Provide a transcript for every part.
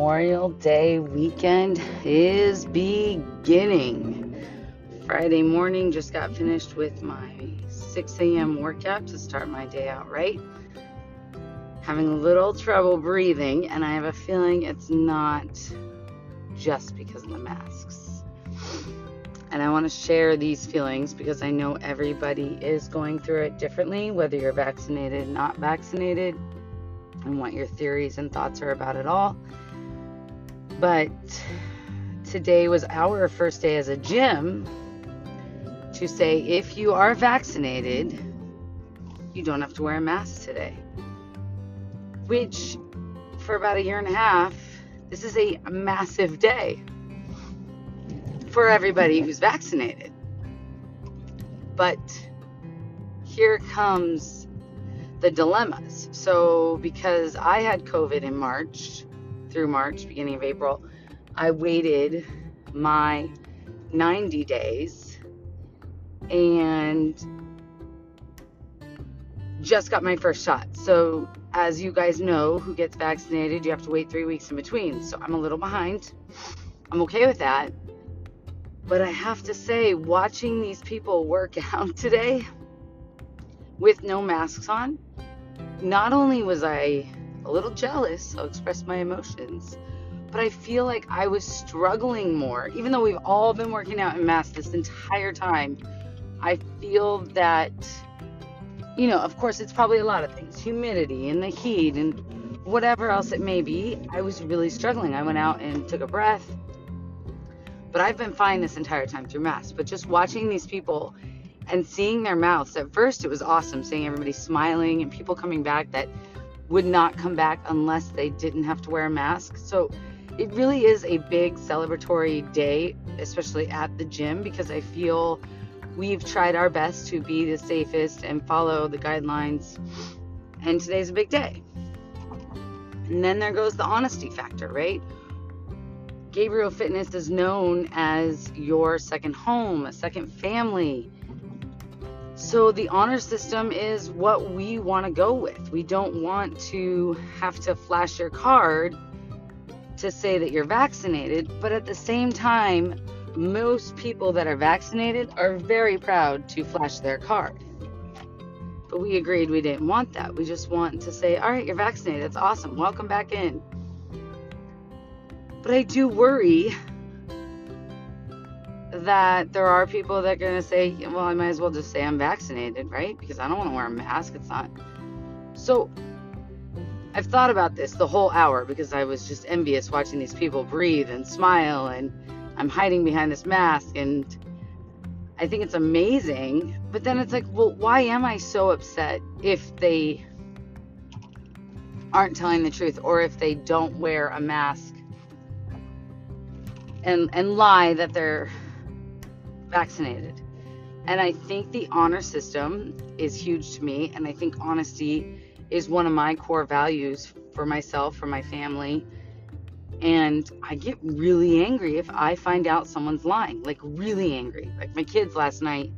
Memorial Day weekend is beginning. Friday morning, just got finished with my 6 a.m. workout to start my day out right. Having a little trouble breathing, and I have a feeling it's not just because of the masks. And I want to share these feelings because I know everybody is going through it differently, whether you're vaccinated, not vaccinated, and what your theories and thoughts are about it all. But today was our first day as a gym to say, if you are vaccinated, you don't have to wear a mask today. Which, for about a year and a half, this is a massive day for everybody who's vaccinated. But here comes the dilemmas. So because I had COVID in March, through March, beginning of April, I waited my 90 days and just got my first shot. So as you guys know, who gets vaccinated, you have to wait 3 weeks in between. So I'm a little behind. I'm okay with that. But I have to say, watching these people work out today with no masks on, not only was I a little jealous, I'll express my emotions, but I feel like I was struggling more. Even though we've all been working out in masks this entire time, I feel that, you know, of course it's probably a lot of things, humidity and the heat and whatever else it may be, I was really struggling. I went out and took a breath, but I've been fine this entire time through masks. But just watching these people and seeing their mouths, at first it was awesome seeing everybody smiling and people coming back that would not come back unless they didn't have to wear a mask. So it really is a big celebratory day, especially at the gym, because I feel we've tried our best to be the safest and follow the guidelines, and today's a big day. And then there goes the honesty factor, right? Gabriel Fitness is known as your second home, a second family. So the honor system is what we want to go with. We don't want to have to flash your card to say that you're vaccinated, but at the same time, most people that are vaccinated are very proud to flash their card. But we agreed we didn't want that. We just want to say, all right, you're vaccinated. That's awesome. Welcome back in. But I do worry that there are people that are going to say, well, I might as well just say I'm vaccinated, right? Because I don't want to wear a mask. It's not. So I've thought about this the whole hour because I was just envious watching these people breathe and smile, and I'm hiding behind this mask, and I think it's amazing. But then it's like, well, why am I so upset if they aren't telling the truth, or if they don't wear a mask and lie that they're vaccinated? And I think the honor system is huge to me, and I think honesty is one of my core values for myself, for my family. And I get really angry if I find out someone's lying, like really angry. Like my kids last night,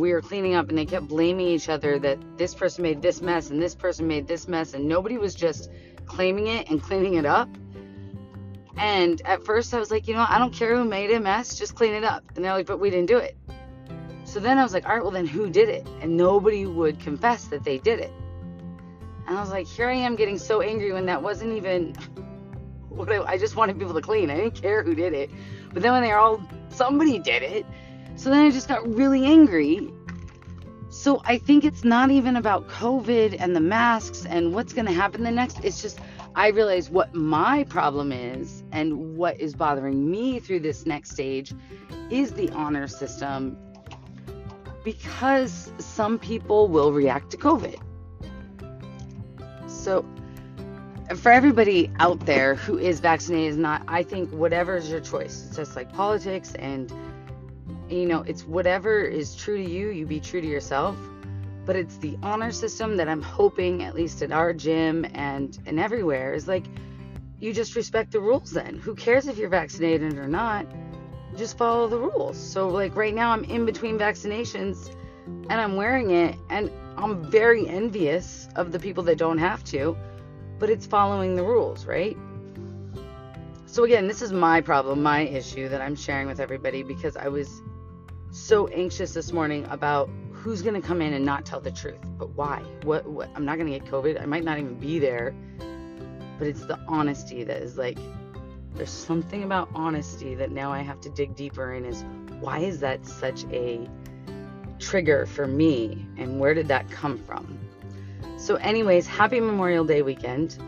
we were cleaning up and they kept blaming each other that this person made this mess and this person made this mess, and nobody was just claiming it and cleaning it up. And at first I was like, you know, I don't care who made a mess, just clean it up. And they're like, but we didn't do it. So then I was like, all right, well then who did it? And nobody would confess that they did it. And I was like, here I am getting so angry when that wasn't even... I just wanted people to clean. I didn't care who did it. But then when they were all, somebody did it. So then I just got really angry. So I think it's not even about COVID and the masks and what's going to happen the next. It's just, I realize what my problem is and what is bothering me through this next stage is the honor system, because some people will react to COVID. So for everybody out there who is vaccinated, is not, I think whatever is your choice. It's just like politics, and you know, it's whatever is true to you, you be true to yourself. But it's the honor system that I'm hoping, at least at our gym and everywhere, is like, you just respect the rules then. Who cares if you're vaccinated or not? Just follow the rules. So like right now I'm in between vaccinations and I'm wearing it, and I'm very envious of the people that don't have to. But it's following the rules, right? So again, this is my problem, my issue that I'm sharing with everybody, because I was so anxious this morning about who's going to come in and not tell the truth. But why? What? I'm not going to get COVID. I might not even be there. But it's the honesty that is like, there's something about honesty that now I have to dig deeper in, is why is that such a trigger for me? And where did that come from? So anyways, happy Memorial Day weekend.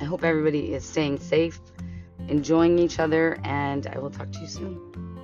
I hope everybody is staying safe, enjoying each other, and I will talk to you soon.